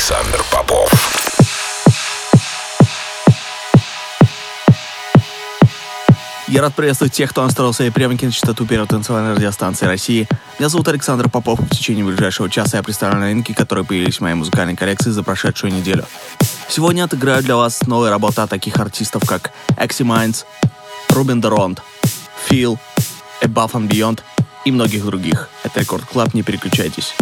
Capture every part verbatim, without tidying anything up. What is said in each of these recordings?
Александр Попов. Я рад приветствовать тех, кто настроил свои приемники на частоту первой танцевальной радиостанции России. Меня зовут Александр Попов. В течение ближайшего часа я представлю новинки, которые появились в моей музыкальной коллекции за прошедшую неделю. Сегодня отыграю для вас новые работы от таких артистов, как Eximinds, Ruben de Ronde, Feel, Above and Beyond и многих других. Это Record Club, не переключайтесь.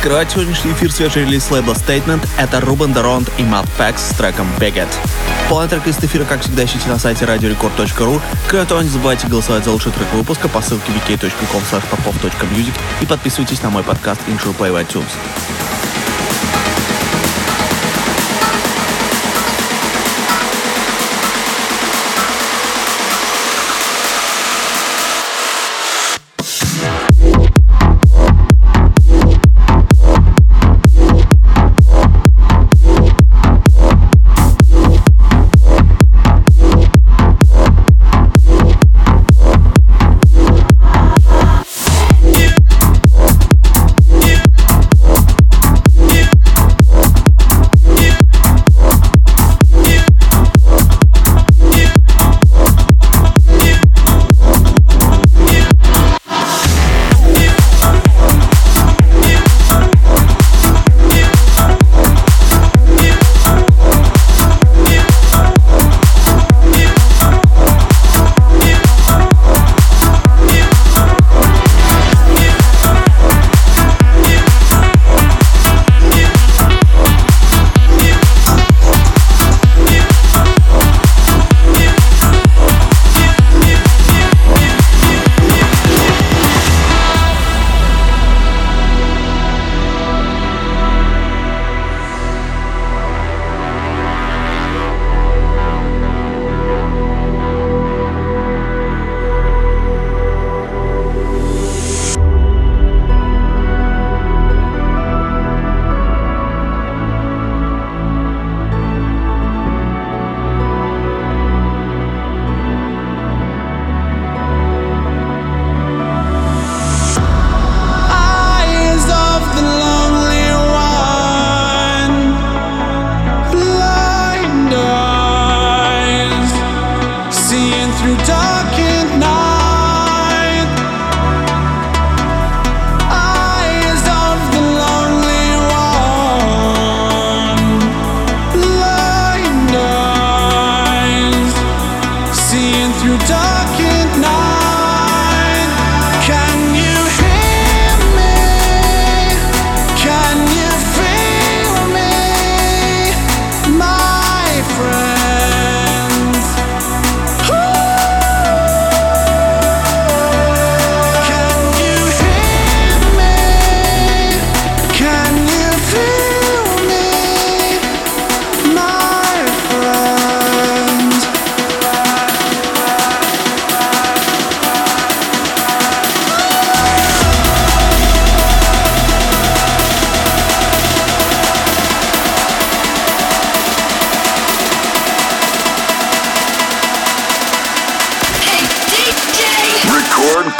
Открывать сегодняшний эфир свежий релиз лейбла Statement — это Ruben de Ronde и Мэтт Фэкс с треком «Бегет». Полный трек из эфира, как всегда, ищите на сайте радио рекорд точка ру. Кроме того, не забывайте голосовать за лучший трек выпуска по ссылке ви кей точка ком слэш попов точка мьюзик и подписывайтесь на мой подкаст Interplay в iTunes.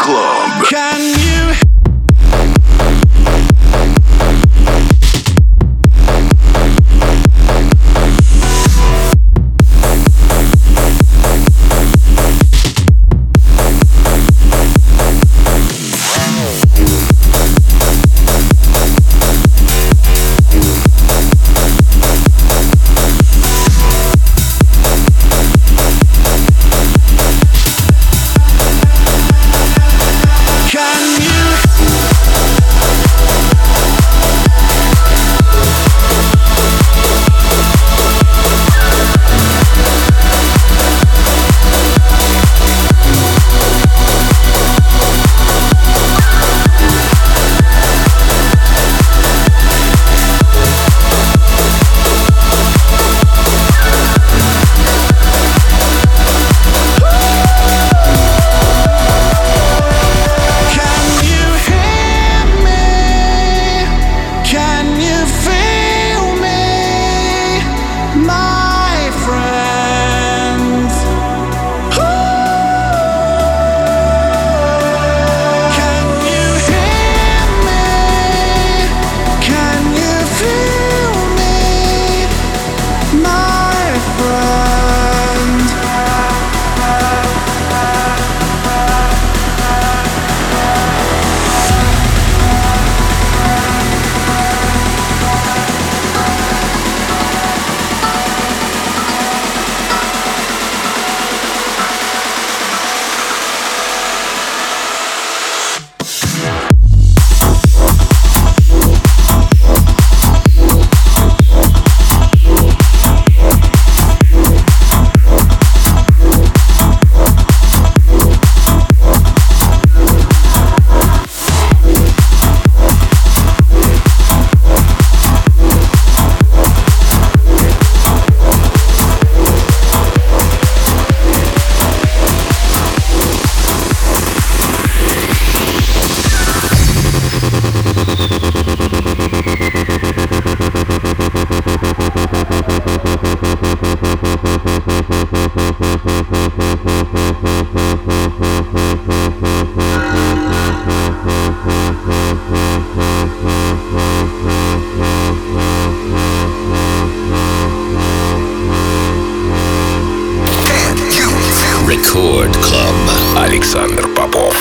Club. Can you... Record Club. Александр Попов.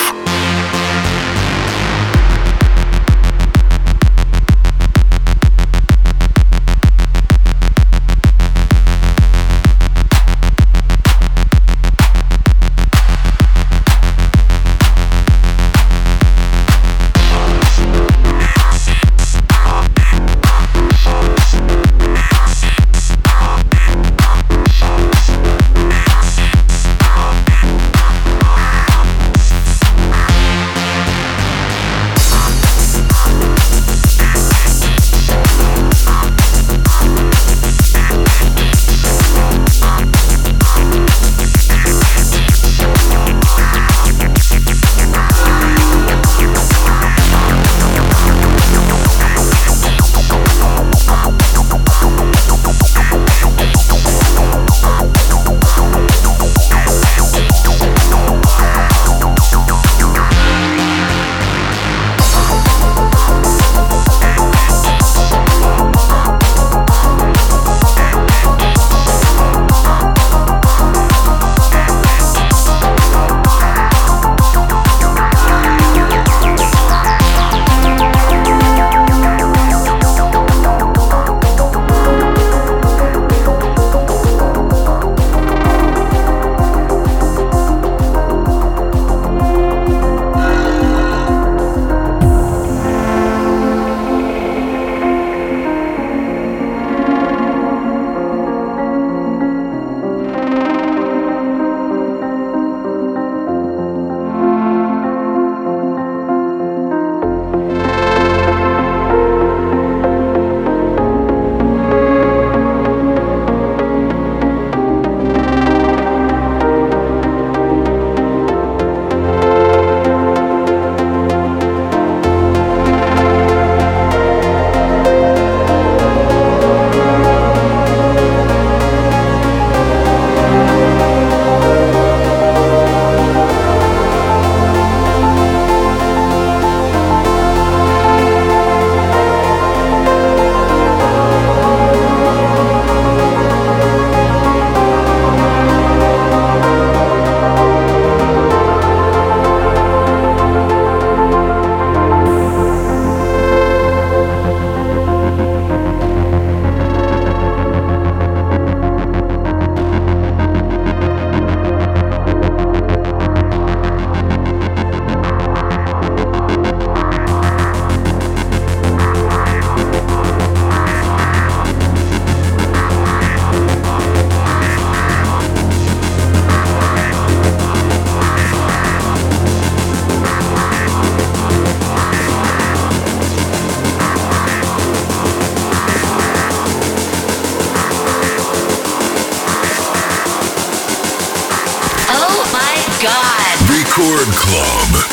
Record Club.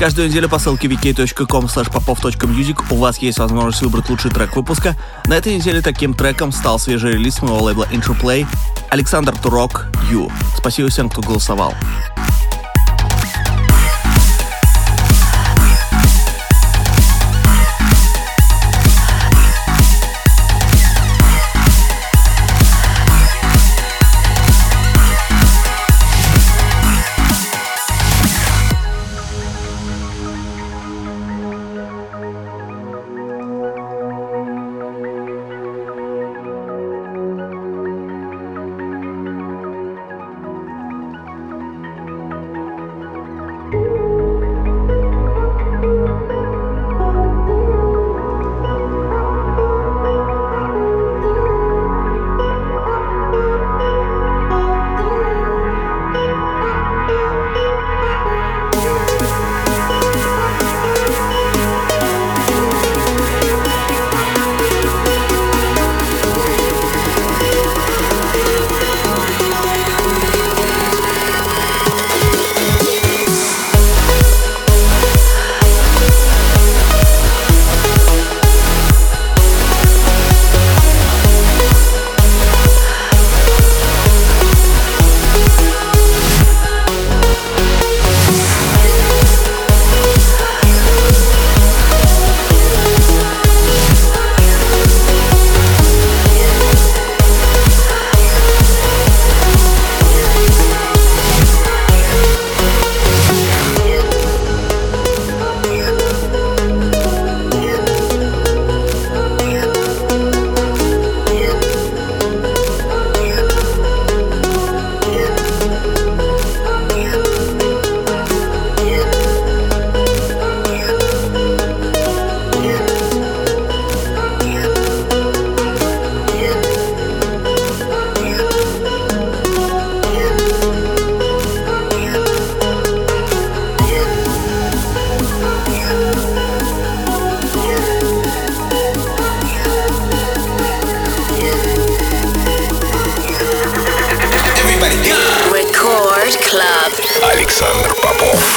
Каждую неделю по ссылке vk точка com слэш popov точка music у вас есть возможность выбрать лучший трек выпуска. На этой неделе таким треком стал свежий релиз моего лейбла Interplay Alexander Turok You. Спасибо всем, кто голосовал. Александр Попов.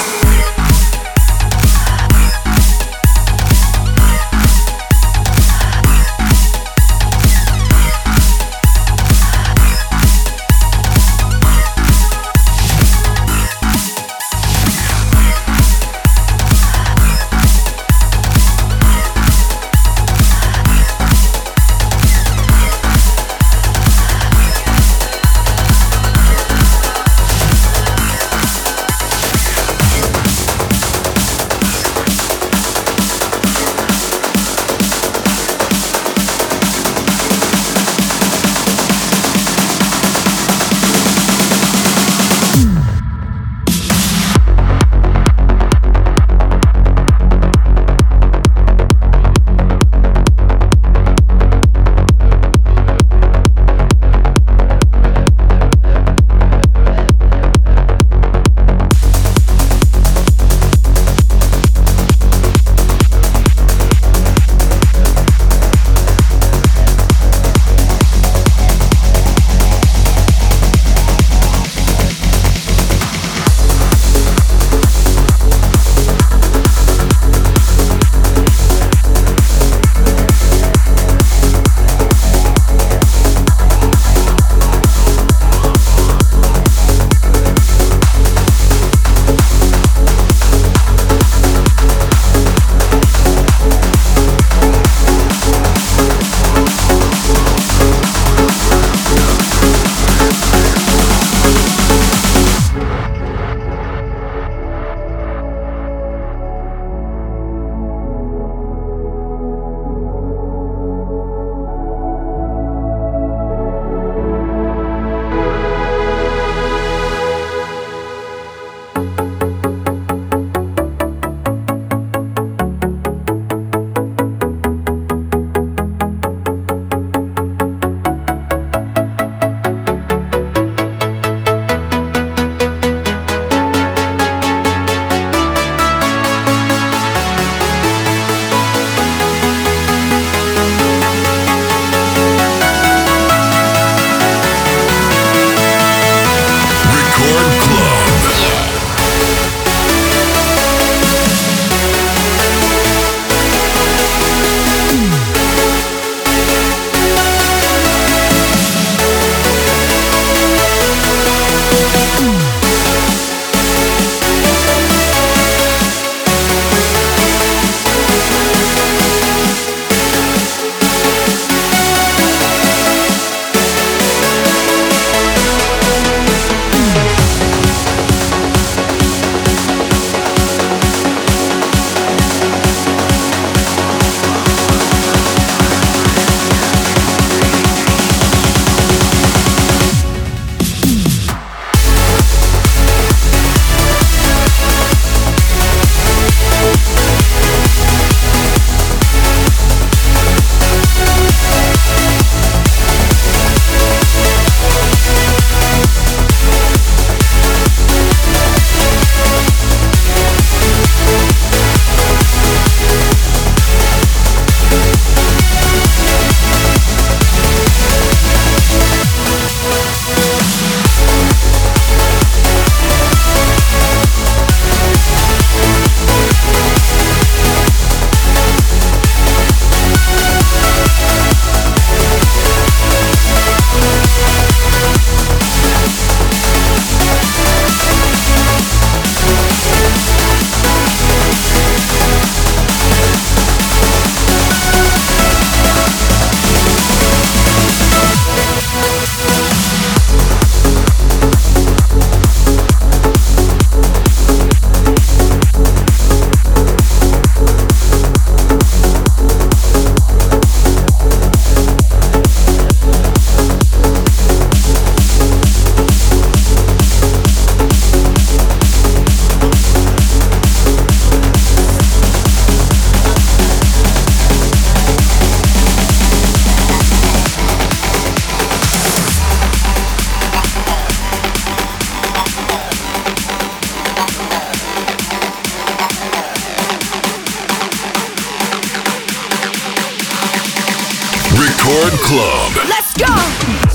Record Club. Let's go!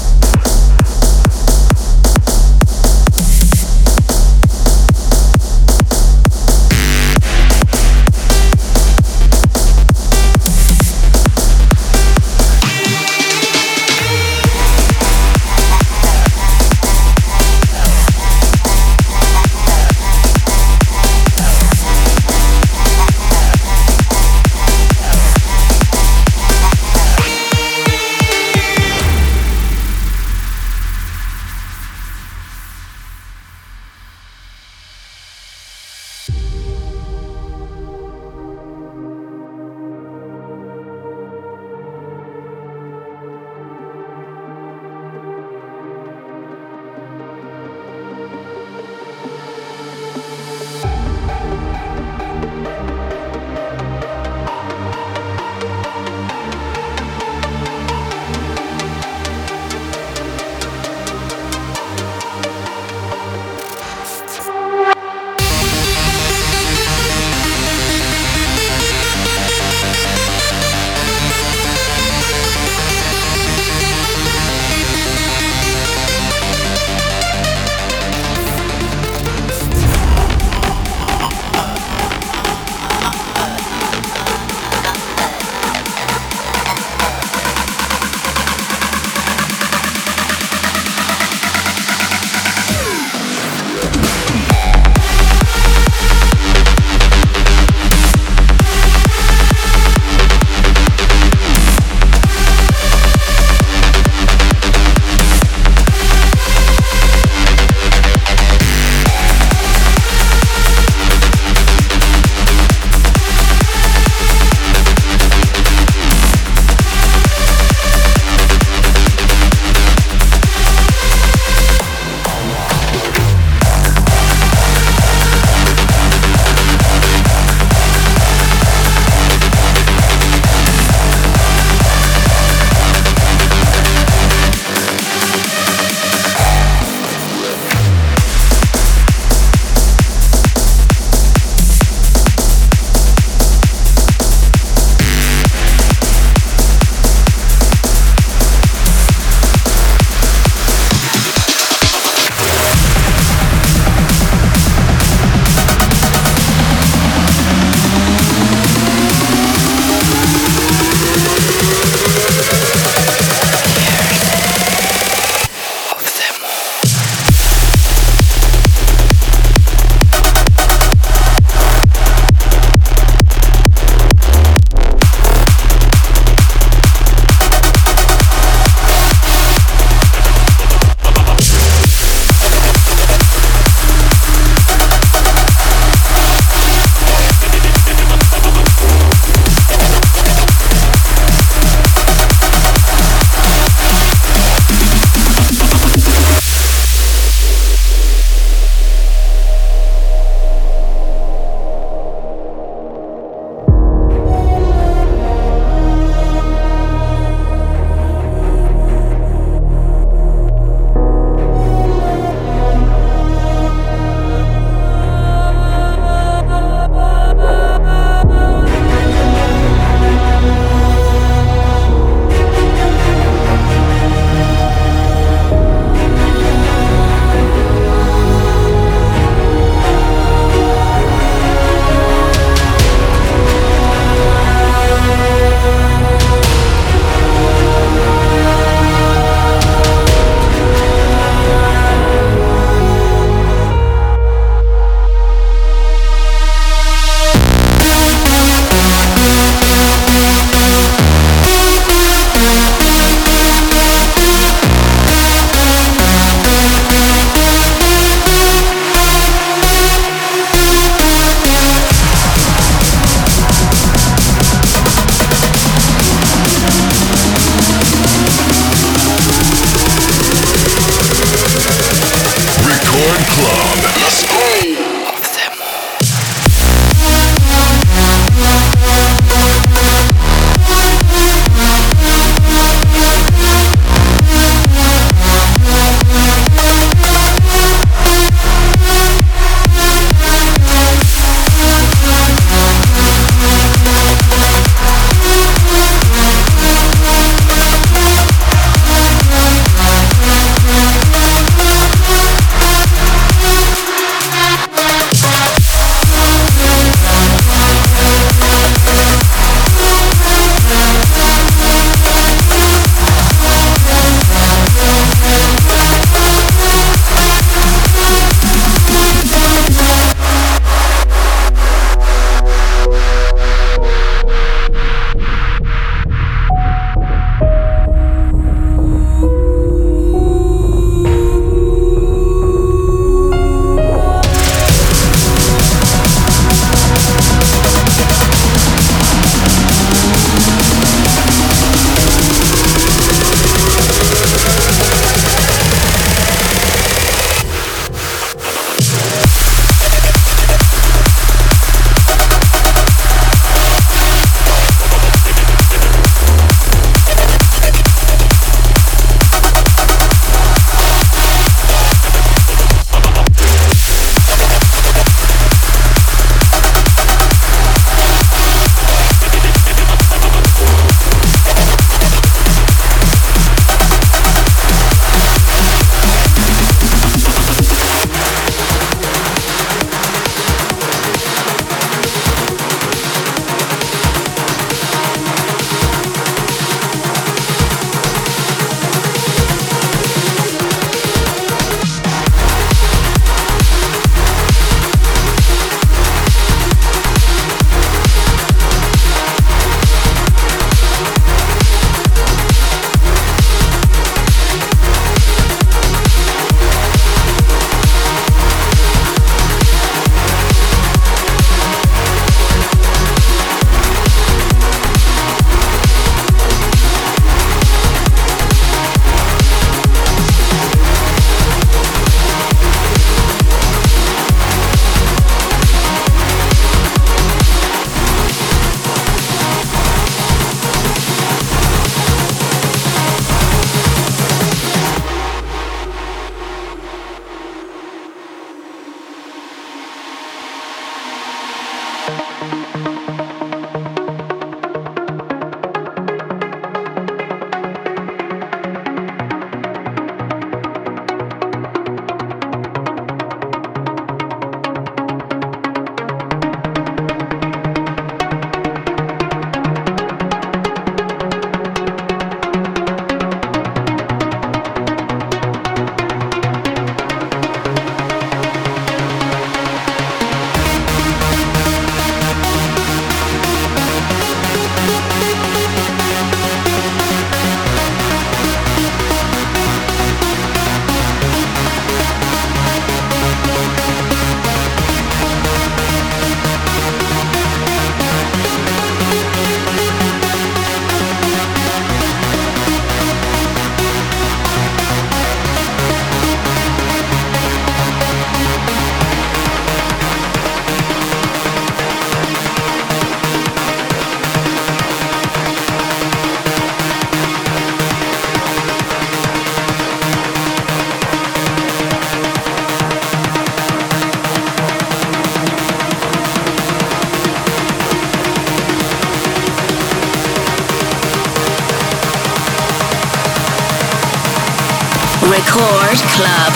Record Club.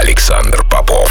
Александр Попов.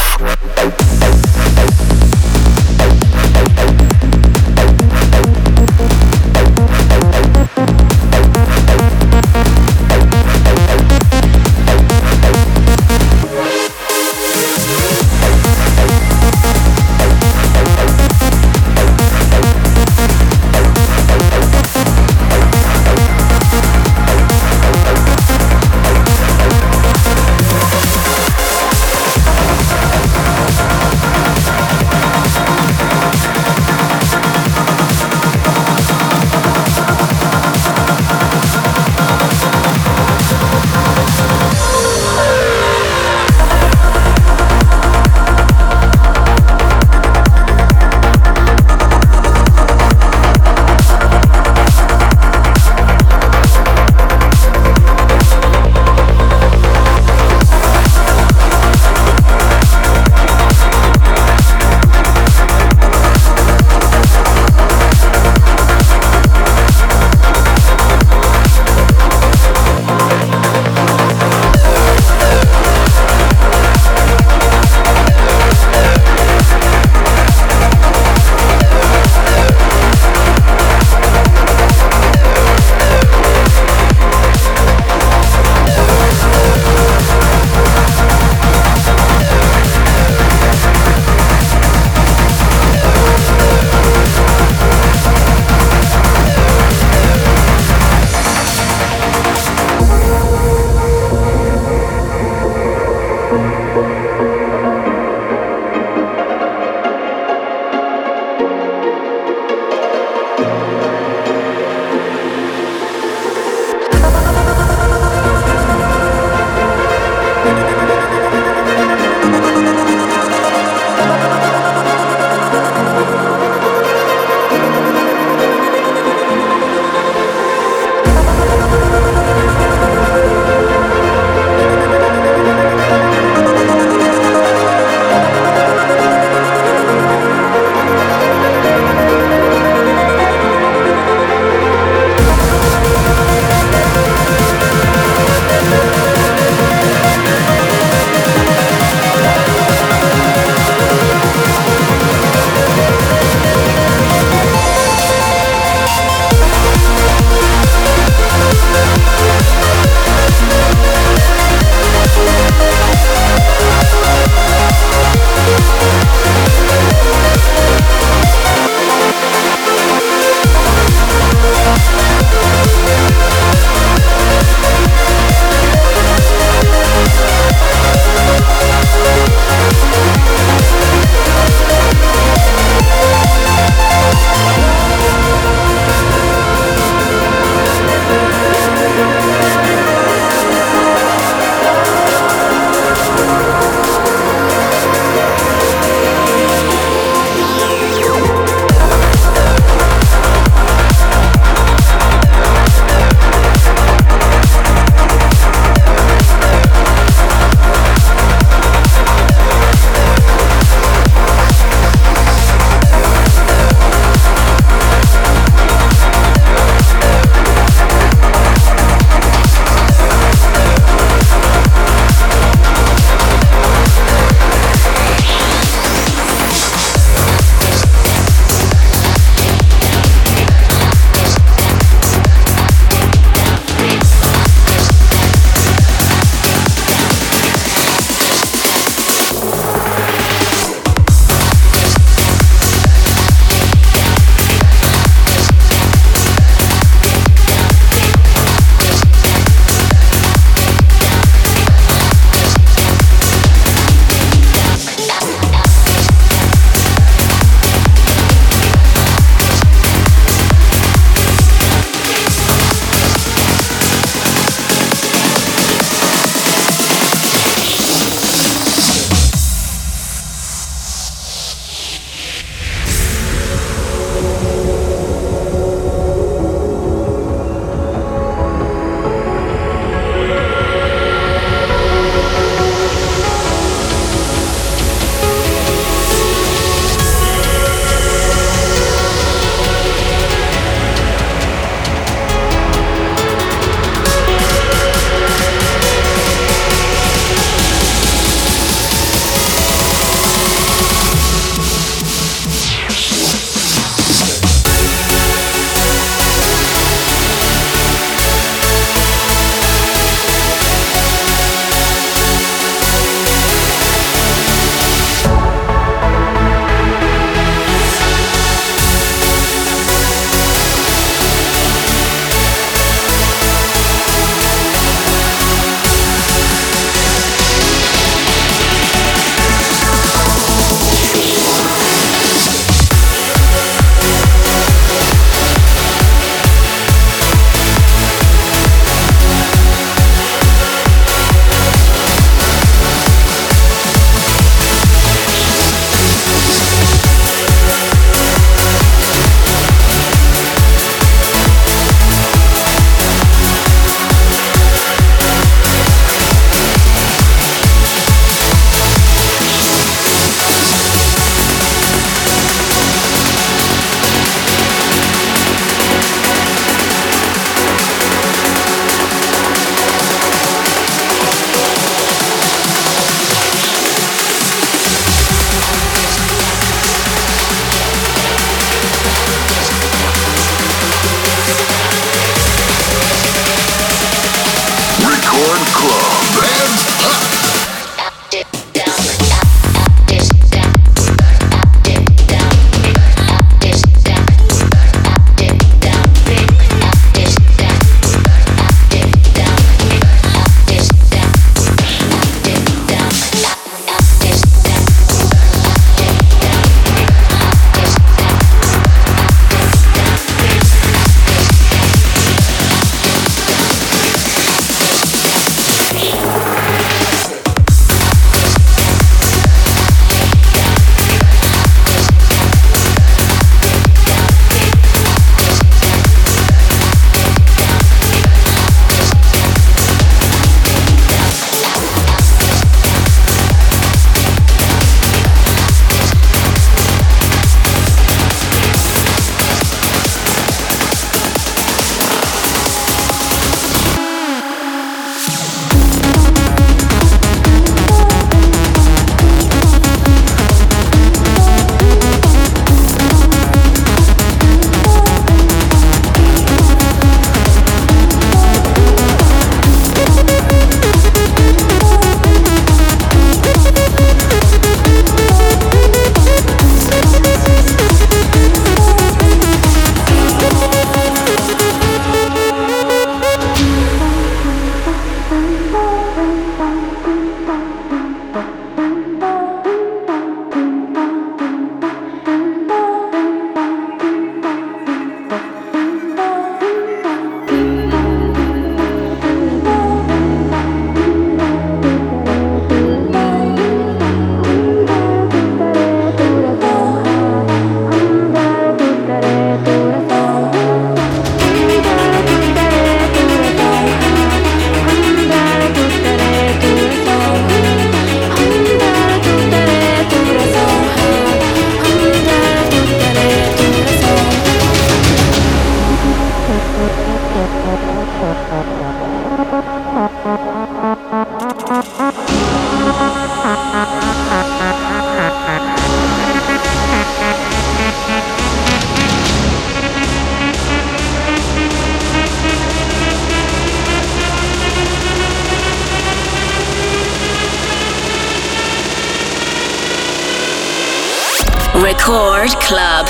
Record Club.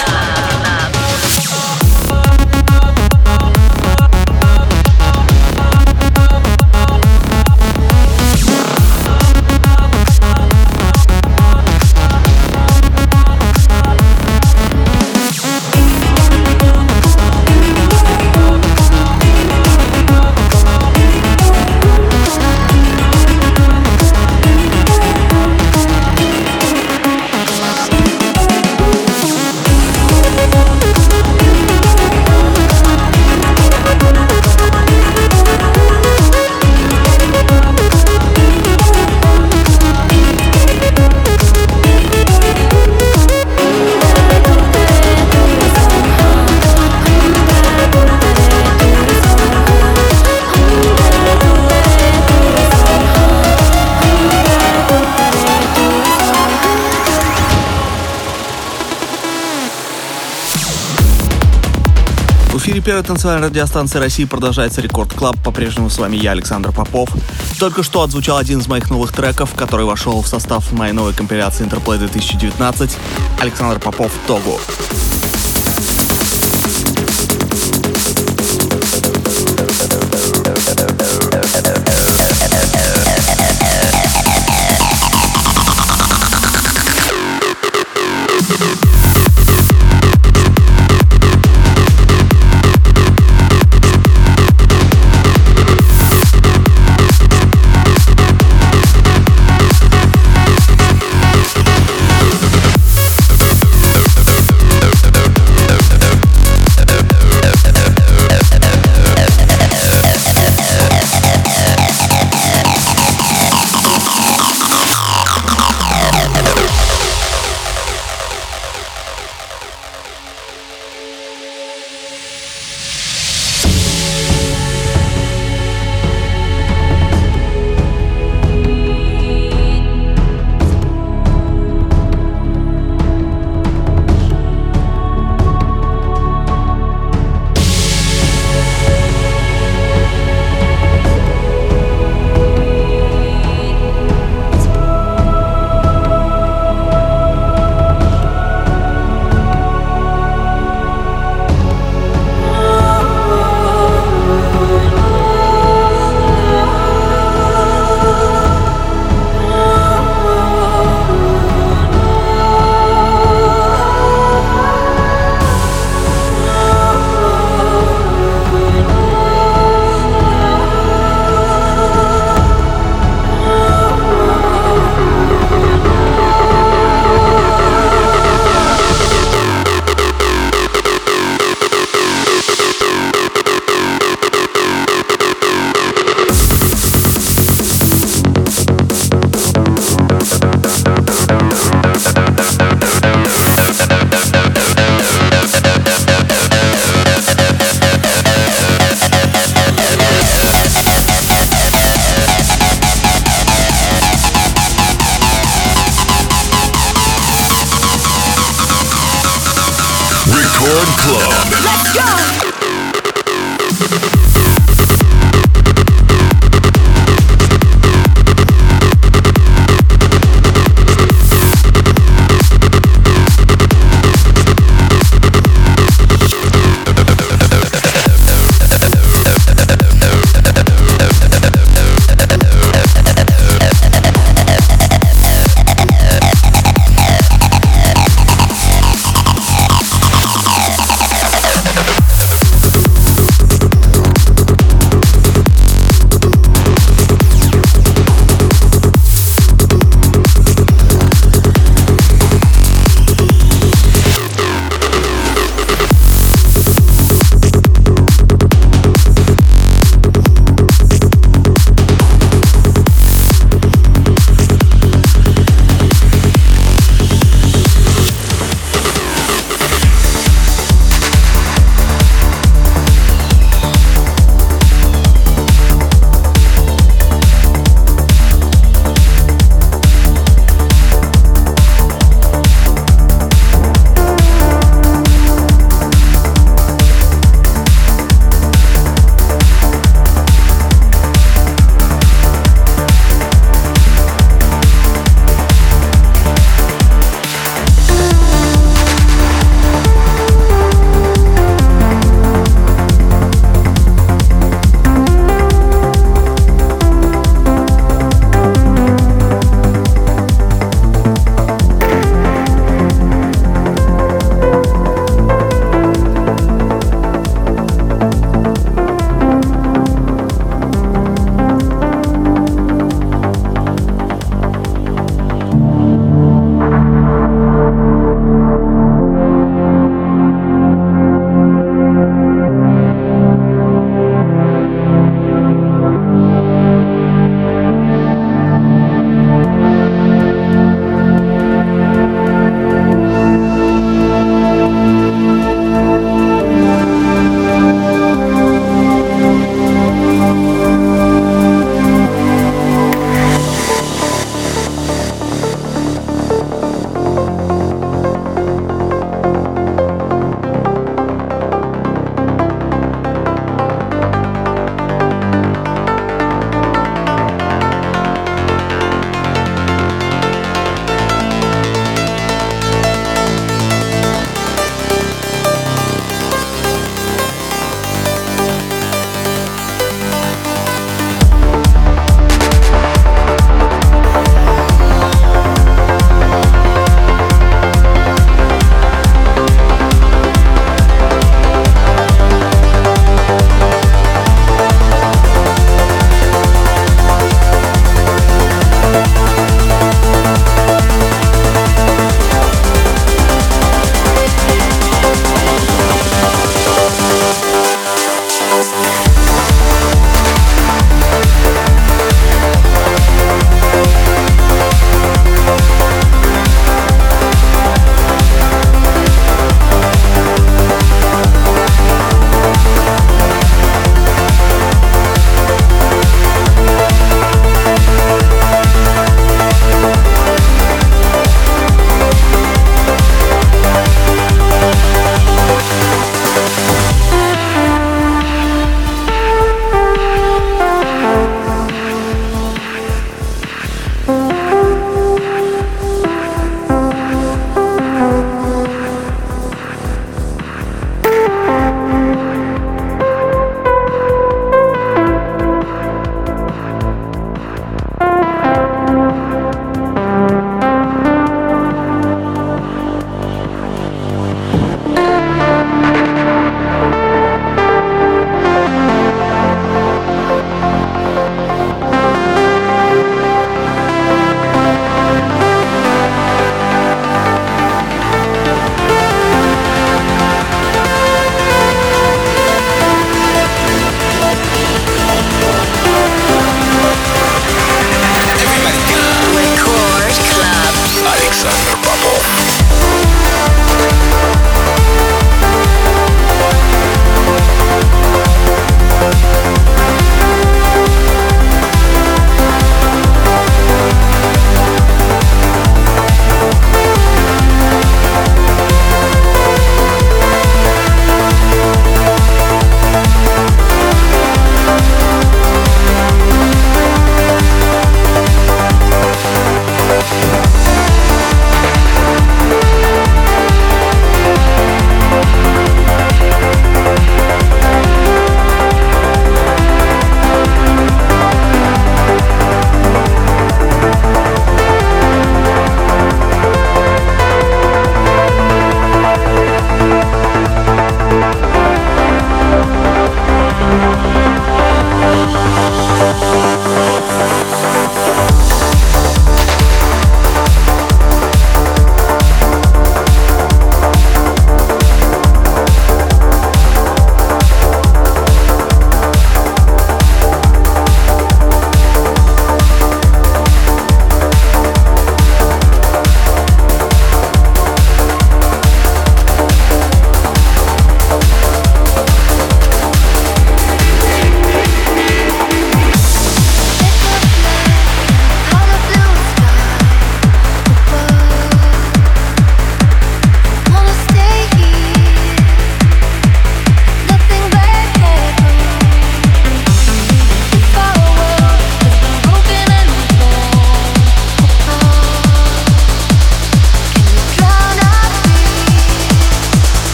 Первая танцевальная радиостанция России продолжается Record Club. По-прежнему с вами я, Александр Попов. Только что отзвучал один из моих новых треков, который вошел в состав моей новой компиляции Interplay две тысячи девятнадцать. Александр Попов, Togu.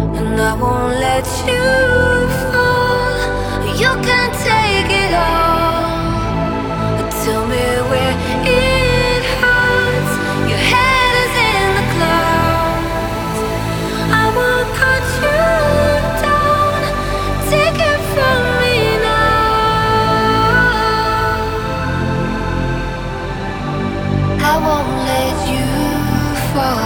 and I won't let you fall. You can take it all. Tell me where it hurts. Your head is in the clouds. I won't cut you down. Take it from me now. I won't let you fall.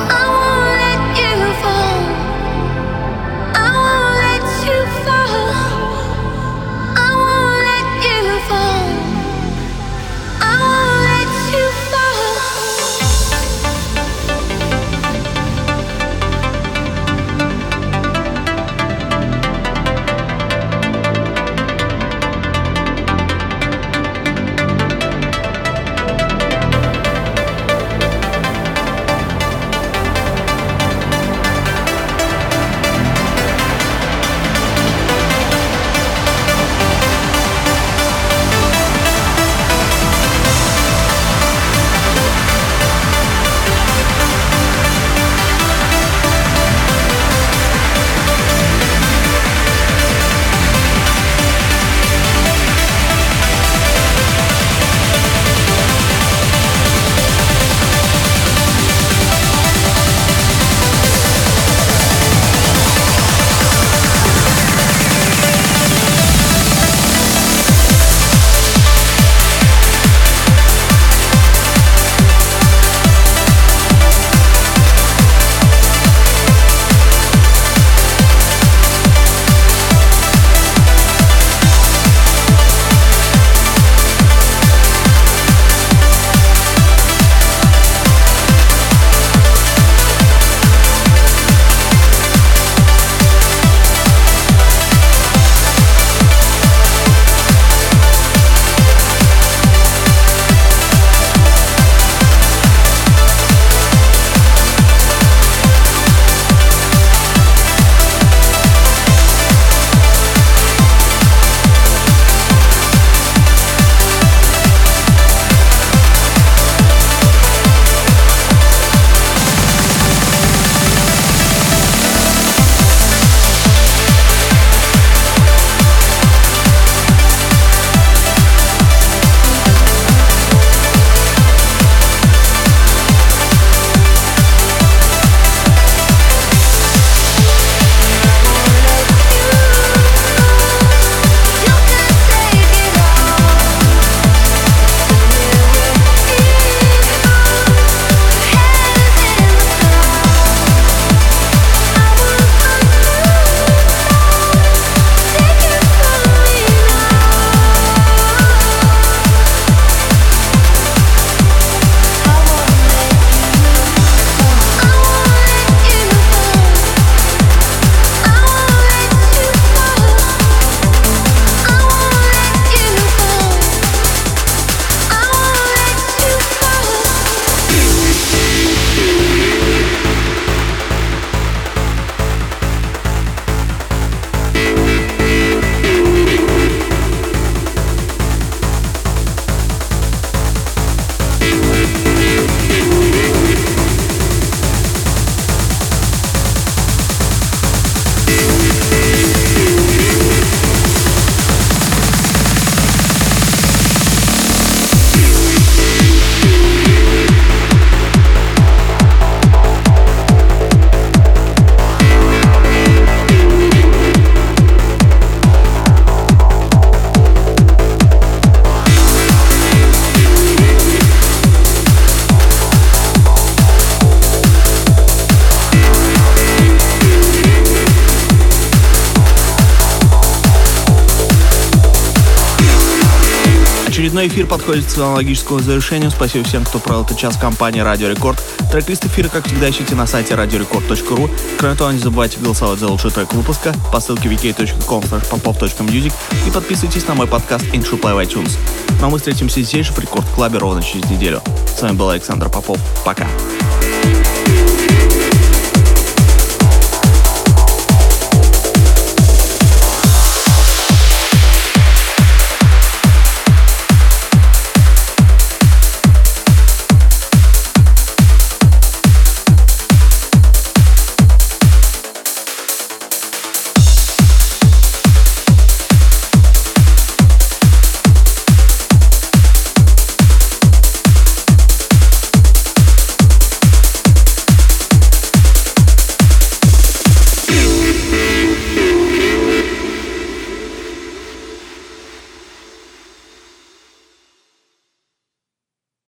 Эфир подходит к аналогическому завершению. Спасибо всем, кто провел этот час в компании Радио Рекорд. Трек-лист эфира, как всегда, ищите на сайте радио рекорд точка ру. Кроме того, не забывайте голосовать за лучший трек выпуска по ссылке ви кей точка ком слэш попов точка мьюзик и подписывайтесь на мой подкаст Interplay в iTunes. Но мы встретимся здесь же в Рекорд Клабе ровно через неделю. С вами был Александр Попов. Пока.